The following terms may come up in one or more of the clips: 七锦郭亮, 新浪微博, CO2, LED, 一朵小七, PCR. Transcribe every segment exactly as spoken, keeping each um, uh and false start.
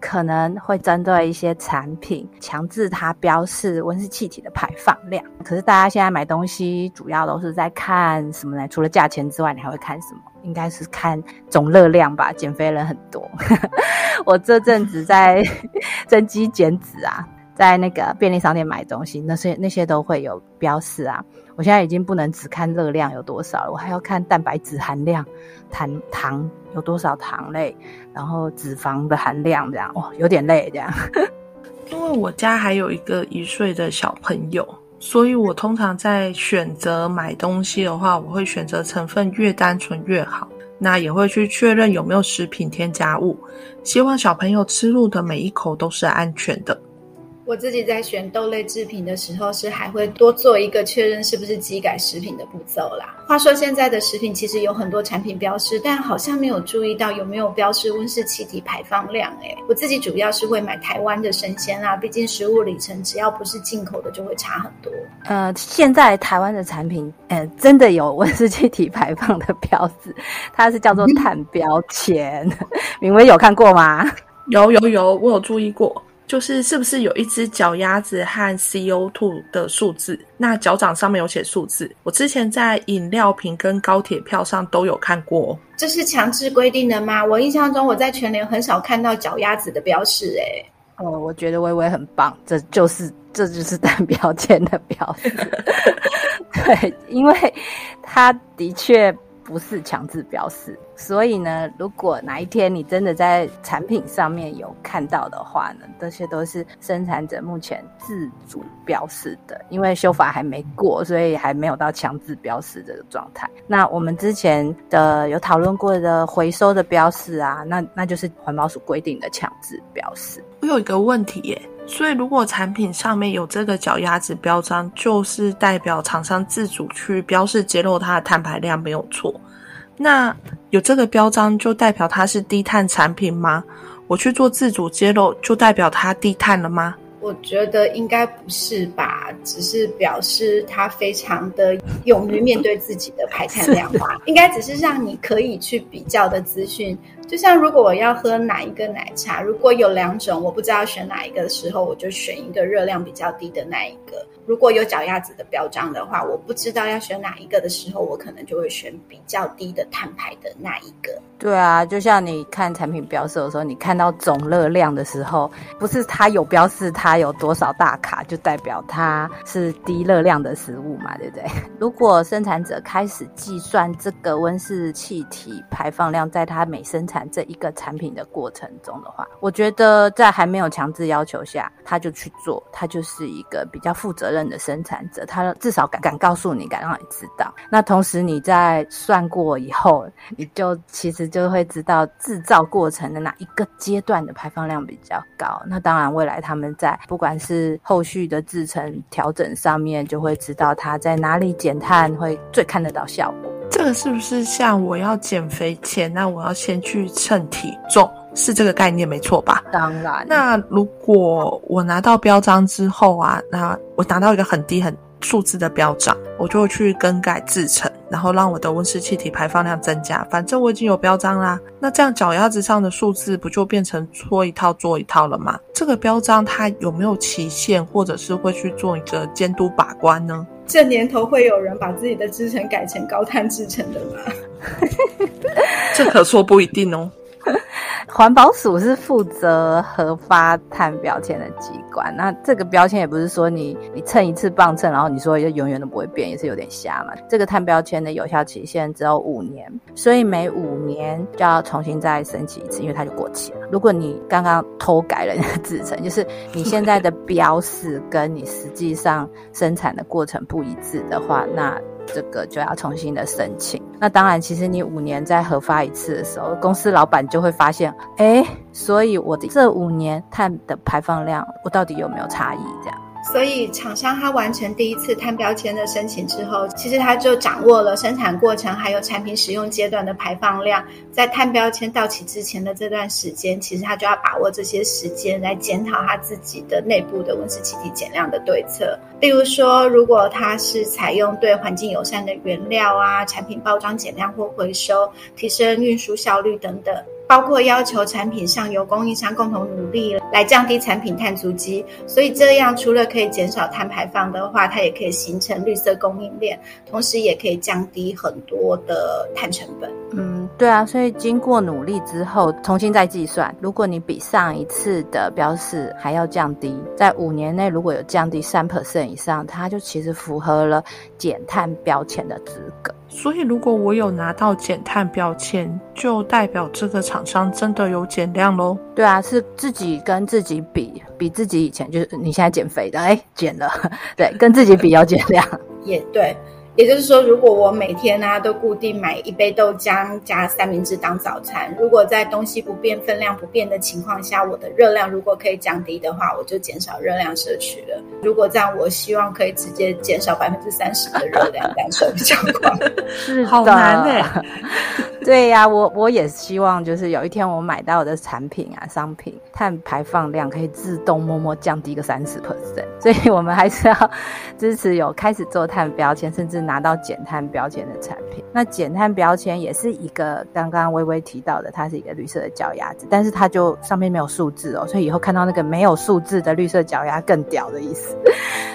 可能会针对一些产品强制它标示温室气体的排放量。可是大家现在买东西主要都是在看什么呢？除了价钱之外，你还会看什么？应该是看总热量吧，减肥人很多。我这阵子在增肌减脂啊，在那个便利商店买东西，那些那些都会有标示啊。我现在已经不能只看热量有多少了，我还要看蛋白质含量、糖糖有多少糖类，然后脂肪的含量这样，哇，有点累这样。因为我家还有一个一岁的小朋友，所以我通常在选择买东西的话，我会选择成分越单纯越好。那也会去确认有没有食品添加物，希望小朋友吃入的每一口都是安全的。我自己在选豆类制品的时候，是还会多做一个确认是不是基改食品的步骤啦。话说现在的食品其实有很多产品标示，但好像没有注意到有没有标示温室气体排放量、欸、我自己主要是会买台湾的生鲜啦，毕竟食物里程只要不是进口的就会差很多。呃，现在台湾的产品呃，真的有温室气体排放的标志，它是叫做碳标签。明威有看过吗？有有有，我有注意过，就是是不是有一只脚丫子和 C O 二 的数字，那脚掌上面有写数字，我之前在饮料瓶跟高铁票上都有看过、哦、这是强制规定的吗？我印象中我在全联很少看到脚丫子的标示、欸哦、我觉得薇薇很棒，这就是这就是碳标签的标示。对，因为它的确不是强制标示，所以呢，如果哪一天你真的在产品上面有看到的话呢，这些都是生产者目前自主标示的，因为修法还没过，所以还没有到强制标示这个状态。那我们之前的有讨论过的回收的标示啊，那那就是环保署规定的强制标示。我有一个问题耶，所以如果产品上面有这个脚丫子标章，就是代表厂商自主去标示揭露它的碳排量，没有错。那有这个标章就代表它是低碳产品吗？我去做自主揭露就代表它低碳了吗？我觉得应该不是吧，只是表示它非常的勇于面对自己的排碳量吧。应该只是让你可以去比较的资讯，就像如果我要喝哪一个奶茶，如果有两种我不知道选哪一个的时候，我就选一个热量比较低的那一个。如果有脚丫子的标章的话，我不知道要选哪一个的时候，我可能就会选比较低的碳排的那一个。对啊，就像你看产品标示的时候，你看到总热量的时候，不是它有标示它有多少大卡就代表它是低热量的食物嘛，对不对？如果生产者开始计算这个温室气体排放量在它每生产这一个产品的过程中的话，我觉得在还没有强制要求下他就去做，他就是一个比较负责任的生产者，他至少 敢, 敢告诉你，敢让你知道。那同时你在算过以后，你就其实就会知道制造过程的哪一个阶段的排放量比较高。那当然未来他们在不管是后续的制程调整上面，就会知道他在哪里减碳会最看得到效果。这个是不是像我要减肥前，那我要先去称体重，是这个概念没错吧？当然。那如果我拿到标章之后啊，那我拿到一个很低很数字的标章，我就会去更改制程，然后让我的温室气体排放量增加。反正我已经有标章啦，那这样脚丫子上的数字不就变成说一套做一套了吗？这个标章它有没有期限，或者是会去做一个监督把关呢？这年头会有人把自己的制程改成高碳制程的吗？这可说不一定哦。环保署是负责核发碳标签的机关，那这个标签也不是说你你称一次磅秤，然后你说永远都不会变，也是有点瞎嘛。这个碳标签的有效期限只有五年，所以每五年就要重新再申请一次，因为它就过期了。如果你刚刚偷改了你的制程，就是你现在的标示跟你实际上生产的过程不一致的话，那这个就要重新的申请。那当然其实你五年再核发一次的时候，公司老板就会发现，哎，所以我的这五年碳的排放量我到底有没有差异这样。所以厂商他完成第一次碳标签的申请之后，其实他就掌握了生产过程还有产品使用阶段的排放量，在碳标签到期之前的这段时间，其实他就要把握这些时间来检讨他自己的内部的温室气体减量的对策。例如说，如果他是采用对环境友善的原料啊，产品包装减量或回收，提升运输效率等等，包括要求产品上游供应商共同努力来降低产品碳足迹。所以这样除了可以减少碳排放的话，它也可以形成绿色供应链，同时也可以降低很多的碳成本。嗯，对啊，所以经过努力之后重新再计算，如果你比上一次的标示还要降低，在五年内如果有降低 百分之三 以上，它就其实符合了减碳标签的资格。所以如果我有拿到减碳标签，就代表这个厂商真的有减量咯。对啊，是自己跟自己比，比自己以前就是你现在减肥的哎减了，对，跟自己比要减量也对。也就是说，如果我每天啊都固定买一杯豆浆加三明治当早餐，如果在东西不变、分量不变的情况下，我的热量如果可以降低的话，我就减少热量摄取了。如果这样，我希望可以直接减少 百分之三十 的热量感受比较快。是的，好难耶、欸、对呀、啊，我我也希望就是有一天我买到的产品啊商品碳排放量可以自动默默降低个 百分之三十。 所以我们还是要支持有开始做碳标签甚至拿到减碳标签的产品。那减碳标签也是一个刚刚微微提到的，它是一个绿色的脚丫子，但是它就上面没有数字哦，所以以后看到那个没有数字的绿色脚丫更屌的意思，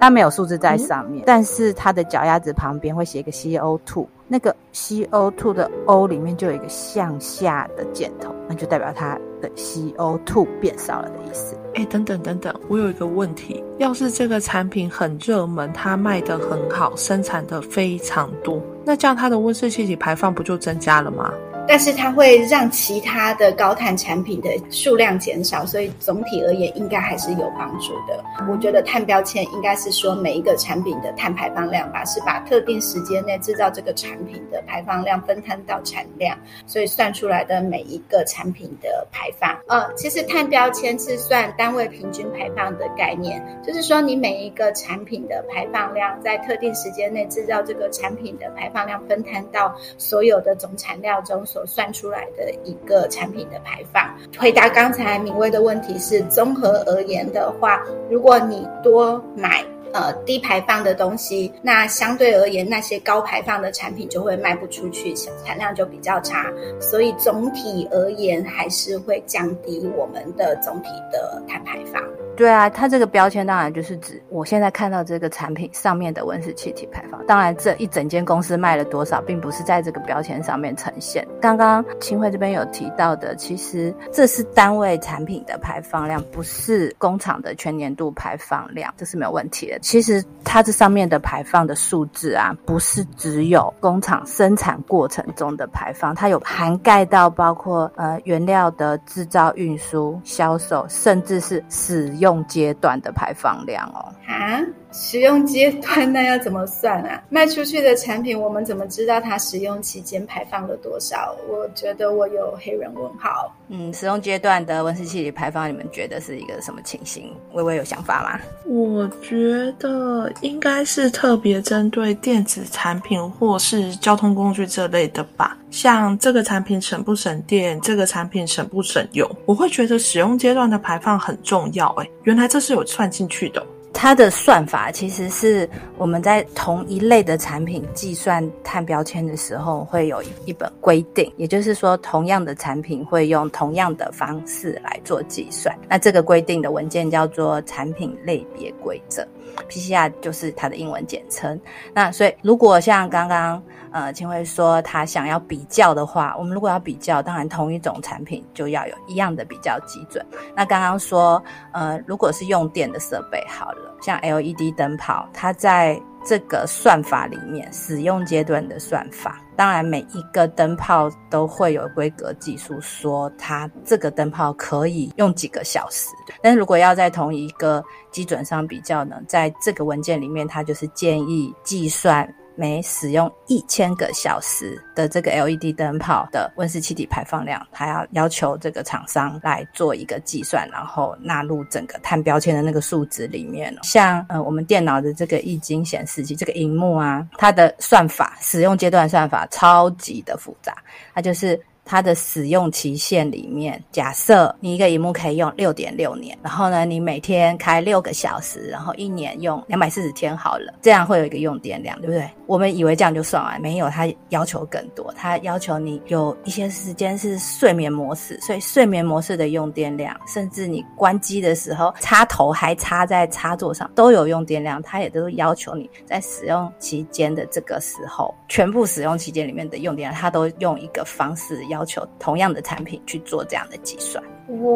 它没有数字在上面、嗯、但是它的脚丫子旁边会写一个 C O 二， 那个 C O 二 的 O 里面就有一个向下的箭头，那就代表它的 C O 二 变少了的意思。哎，等等等等，我有一个问题，要是这个产品很热门，它卖得很好，生产得非常多，那这样它的温室气体排放不就增加了吗？但是它会让其他的高碳产品的数量减少，所以总体而言应该还是有帮助的。我觉得碳标签应该是说每一个产品的碳排放量吧，是把特定时间内制造这个产品的排放量分摊到产量，所以算出来的每一个产品的排放。呃，其实碳标签是算单位平均排放的概念，就是说你每一个产品的排放量在特定时间内制造这个产品的排放量分摊到所有的总产量中所算出来的一个产品的排放。回答刚才明威的问题是，综合而言的话，如果你多买呃低排放的东西，那相对而言那些高排放的产品就会卖不出去，产量就比较差，所以总体而言还是会降低我们的总体的碳排放。对啊，它这个标签当然就是指我现在看到这个产品上面的温室气体排放，当然这一整间公司卖了多少并不是在这个标签上面呈现。刚刚清慧这边有提到的，其实这是单位产品的排放量，不是工厂的全年度排放量，这是没有问题的。其实它这上面的排放的数字啊，不是只有工厂生产过程中的排放，它有涵盖到包括呃原料的制造、运输、销售，甚至是使用用阶段的排放量哦。啊，使用阶段那要怎么算啊？卖出去的产品我们怎么知道它使用期间排放了多少？我觉得我有黑人问号。嗯，使用阶段的温室气体排放，你们觉得是一个什么情形？微微有想法吗？我觉得应该是特别针对电子产品或是交通工具这类的吧。像这个产品省不省电，这个产品省不省油，我会觉得使用阶段的排放很重要、欸、原来这是有算进去的、哦。它的算法其实是我们在同一类的产品计算碳标签的时候会有一本规定，也就是说同样的产品会用同样的方式来做计算，那这个规定的文件叫做产品类别规则， P C R 就是它的英文简称。那所以如果像刚刚呃，清慧说他想要比较的话，我们如果要比较，当然同一种产品就要有一样的比较基准。那刚刚说呃，如果是用电的设备好了，像 L E D 灯泡，它在这个算法里面，使用阶段的算法，当然每一个灯泡都会有规格计数，说它这个灯泡可以用几个小时。但是如果要在同一个基准上比较呢，在这个文件里面它就是建议计算每使用一千个小时的这个 L E D 灯泡的温室气体排放量，它要要求这个厂商来做一个计算，然后纳入整个碳标签的那个数值里面。像呃我们电脑的这个液晶显示器，这个萤幕啊，它的算法使用阶段算法超级的复杂，它就是它的使用期限里面，假设你一个萤幕可以用 六点六年，然后呢你每天开六个小时，然后一年用两百四十天好了，这样会有一个用电量，对不对？我们以为这样就算完，没有，它要求更多，它要求你有一些时间是睡眠模式，所以睡眠模式的用电量，甚至你关机的时候插头还插在插座上都有用电量，它也都要求你在使用期间的这个时候，全部使用期间里面的用电量，它都用一个方式要要求同样的产品去做这样的计算。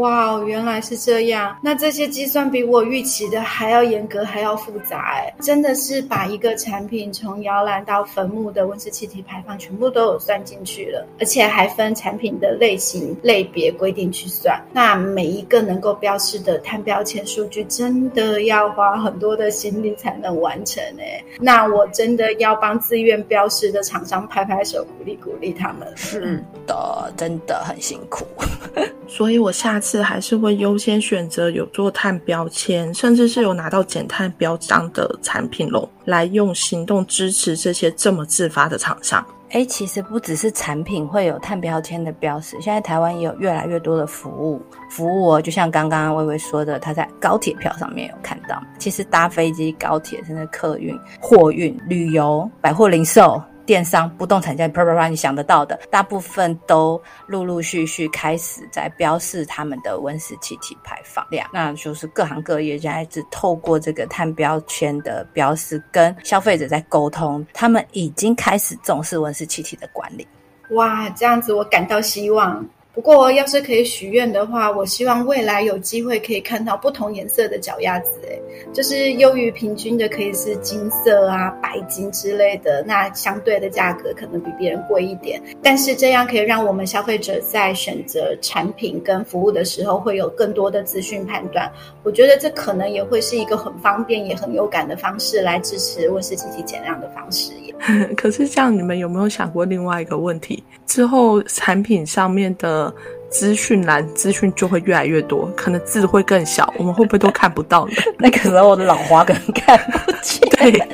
哇，原来是这样，那这些计算比我预期的还要严格还要复杂，欸，真的是把一个产品从摇篮到坟墓的温室气体排放全部都有算进去了，而且还分产品的类型类别规定去算，那每一个能够标示的碳标签数据真的要花很多的心力才能完成，欸，那我真的要帮自愿标示的厂商拍拍手，鼓励鼓励他们。是的，真的很辛苦所以我下次还是会优先选择有做碳标签，甚至是有拿到减碳标章的产品咯，来用行动支持这些这么自发的厂商。欸，其实不只是产品会有碳标签的标识，现在台湾也有越来越多的服务服务哦，就像刚刚薇薇说的，她在高铁票上面有看到，其实搭飞机、高铁、甚至客运、货运、旅游、百货零售、电商、不动产价，啪啪啪，你想得到的大部分都陆陆续续开始在标示他们的温室气体排放量，那就是各行各业现在是透过这个碳标签的标示跟消费者在沟通，他们已经开始重视温室气体的管理。哇，这样子我感到希望。不过要是可以许愿的话，我希望未来有机会可以看到不同颜色的脚丫子，就是优于平均的可以是金色啊、白金之类的，那相对的价格可能比别人贵一点，但是这样可以让我们消费者在选择产品跟服务的时候会有更多的资讯判断，我觉得这可能也会是一个很方便也很有感的方式来支持温室气体减量的方式。可是这样你们有没有想过另外一个问题，之后产品上面的资讯栏资讯就会越来越多，可能字会更小，我们会不会都看不到呢？那个时候我的老花可能看不见对，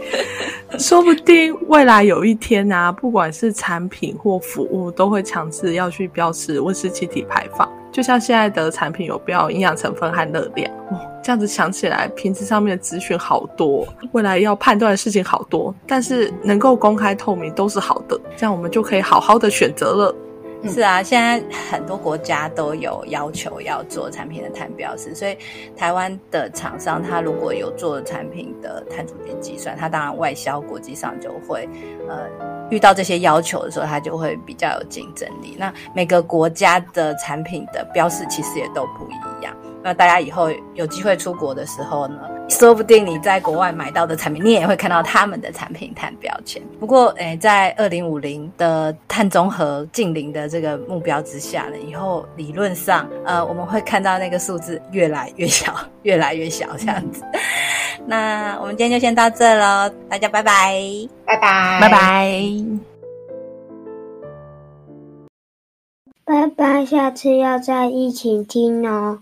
说不定未来有一天啊，不管是产品或服务都会强制要去标示温室气体排放，就像现在的产品有标营养成分和热量。哦，这样子想起来瓶子上面的资讯好多，未来要判断的事情好多，但是能够公开透明都是好的，这样我们就可以好好的选择了。嗯，是啊，现在很多国家都有要求要做产品的碳标识，所以台湾的厂商他如果有做产品的碳足迹计算，他当然外销国际上就会呃遇到这些要求的时候，它就会比较有竞争力。那每个国家的产品的标示其实也都不一样，那大家以后有机会出国的时候呢，说不定你在国外买到的产品你也会看到他们的产品碳标签。不过诶，在二零五零的碳中和净零的这个目标之下呢，以后理论上呃，我们会看到那个数字越来越小越来越小这样子那我们今天就先到这咯，大家拜拜拜拜拜拜拜拜，下次要再一起听哦。